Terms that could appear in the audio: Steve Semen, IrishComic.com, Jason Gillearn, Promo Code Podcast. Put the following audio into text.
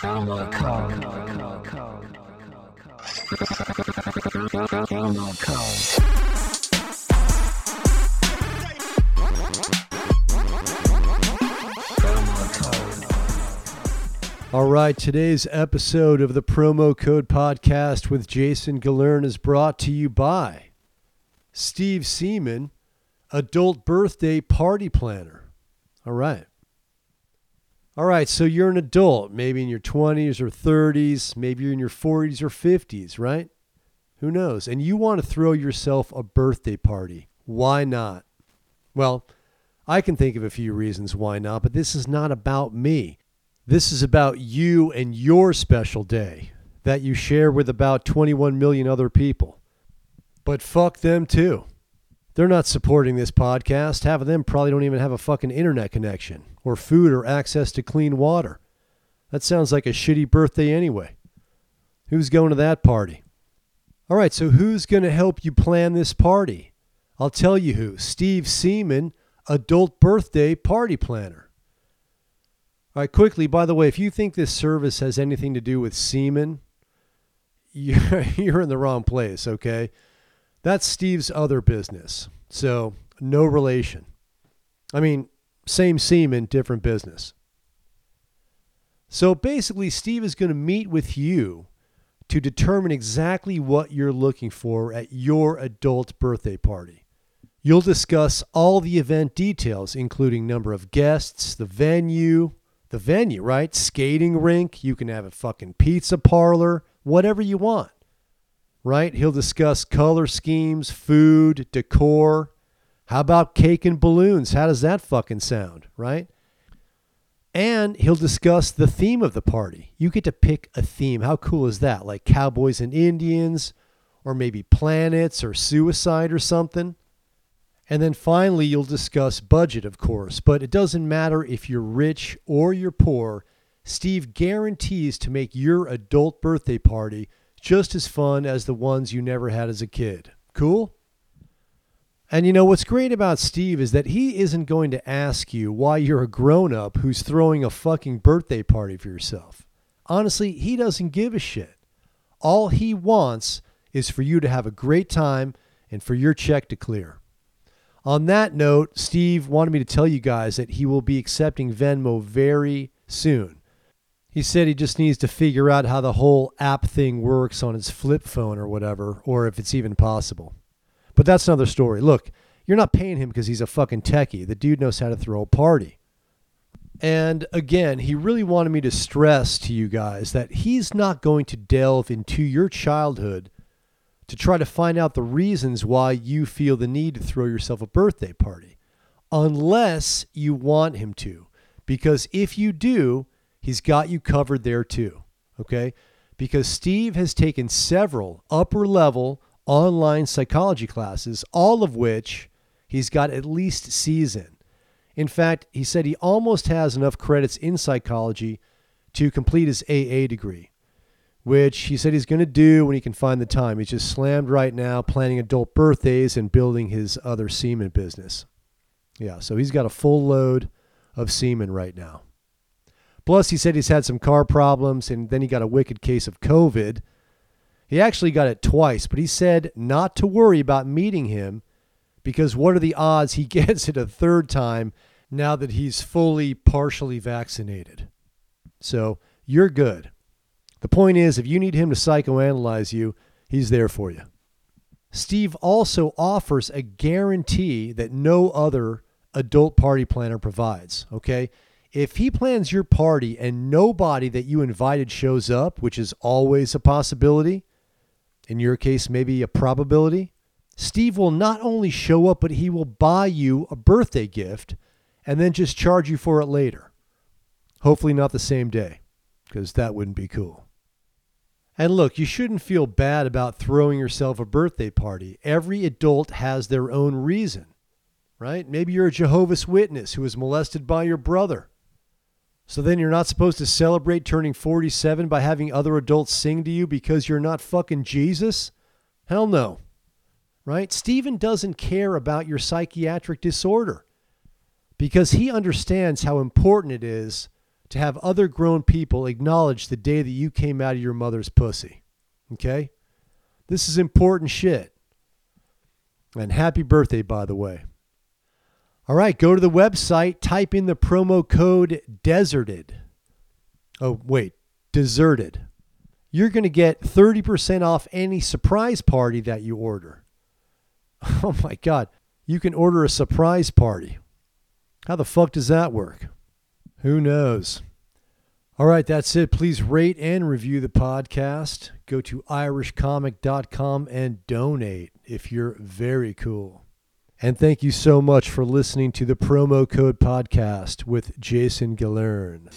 Promo code. All right, today's episode of the Promo Code Podcast with Jason Gillearn is brought to you by Steve Semen, Adult Birthday Party Planner. All right, so you're an adult, maybe in your 20s or 30s, maybe you're in your 40s or 50s, right? Who knows? And you want to throw yourself a birthday party. Why not? Well, I can think of a few reasons why not, but this is not about me. This is about you and your special day that you share with about 21 million other people. But fuck them too. They're not supporting this podcast. Half of them probably don't even have a fucking internet connection or food or access to clean water. That sounds like a shitty birthday anyway. Who's going to that party? All right, so who's going to help you plan this party? I'll tell you who. Steve Semen, Adult Birthday Party Planner. All right, quickly, by the way, if you think this service has anything to do with semen, you're in the wrong place, okay? That's Steve's other business, so no relation. I mean, same semen, different business. So basically, Steve is going to meet with you to determine exactly what you're looking for at your adult birthday party. You'll discuss all the event details, including number of guests, the venue, right? Skating rink. You can have a fucking pizza parlor, whatever you want, right? He'll discuss color schemes, food, decor. How about cake and balloons? How does that fucking sound, right? And he'll discuss the theme of the party. You get to pick a theme. How cool is that? Like cowboys and Indians, or maybe planets or suicide or something. And then finally, you'll discuss budget, of course, but it doesn't matter if you're rich or you're poor. Steve guarantees to make your adult birthday party just as fun as the ones you never had as a kid. Cool? And you know, what's great about Steve is that he isn't going to ask you why you're a grown-up who's throwing a fucking birthday party for yourself. Honestly, he doesn't give a shit. All he wants is for you to have a great time and for your check to clear. On that note, Steve wanted me to tell you guys that he will be accepting Venmo very soon. He said he just needs to figure out how the whole app thing works on his flip phone or whatever, or if it's even possible. But that's another story. Look, you're not paying him because he's a fucking techie. The dude knows how to throw a party. And again, he really wanted me to stress to you guys that he's not going to delve into your childhood to try to find out the reasons why you feel the need to throw yourself a birthday party, unless you want him to, because if you do, he's got you covered there too, okay? Because Steve has taken several upper-level online psychology classes, all of which he's got at least C's in. In fact, he said he almost has enough credits in psychology to complete his AA degree, which he said he's going to do when he can find the time. He's just slammed right now planning adult birthdays and building his other semen business. Yeah, so he's got a full load of semen right now. Plus, he said he's had some car problems, and then he got a wicked case of COVID. He actually got it twice, but he said not to worry about meeting him because what are the odds he gets it a third time now that he's fully partially vaccinated? So you're good. The point is, if you need him to psychoanalyze you, he's there for you. Steve also offers a guarantee that no other adult party planner provides, okay? If he plans your party and nobody that you invited shows up, which is always a possibility, in your case, maybe a probability, Steve will not only show up, but he will buy you a birthday gift and then just charge you for it later. Hopefully not the same day, because that wouldn't be cool. And look, you shouldn't feel bad about throwing yourself a birthday party. Every adult has their own reason, right? Maybe you're a Jehovah's Witness who was molested by your brother. So then you're not supposed to celebrate turning 47 by having other adults sing to you because you're not fucking Jesus? Hell no, right? Stephen doesn't care about your psychiatric disorder because he understands how important it is to have other grown people acknowledge the day that you came out of your mother's pussy. Okay? This is important shit. And happy birthday, by the way. All right, go to the website, type in the promo code DESERTED. You're going to get 30% off any surprise party that you order. Oh my God. You can order a surprise party. How the fuck does that work? Who knows? All right, that's it. Please rate and review the podcast. Go to IrishComic.com and donate if you're very cool. And thank you so much for listening to the Promo Code Podcast with Jason Gillearn.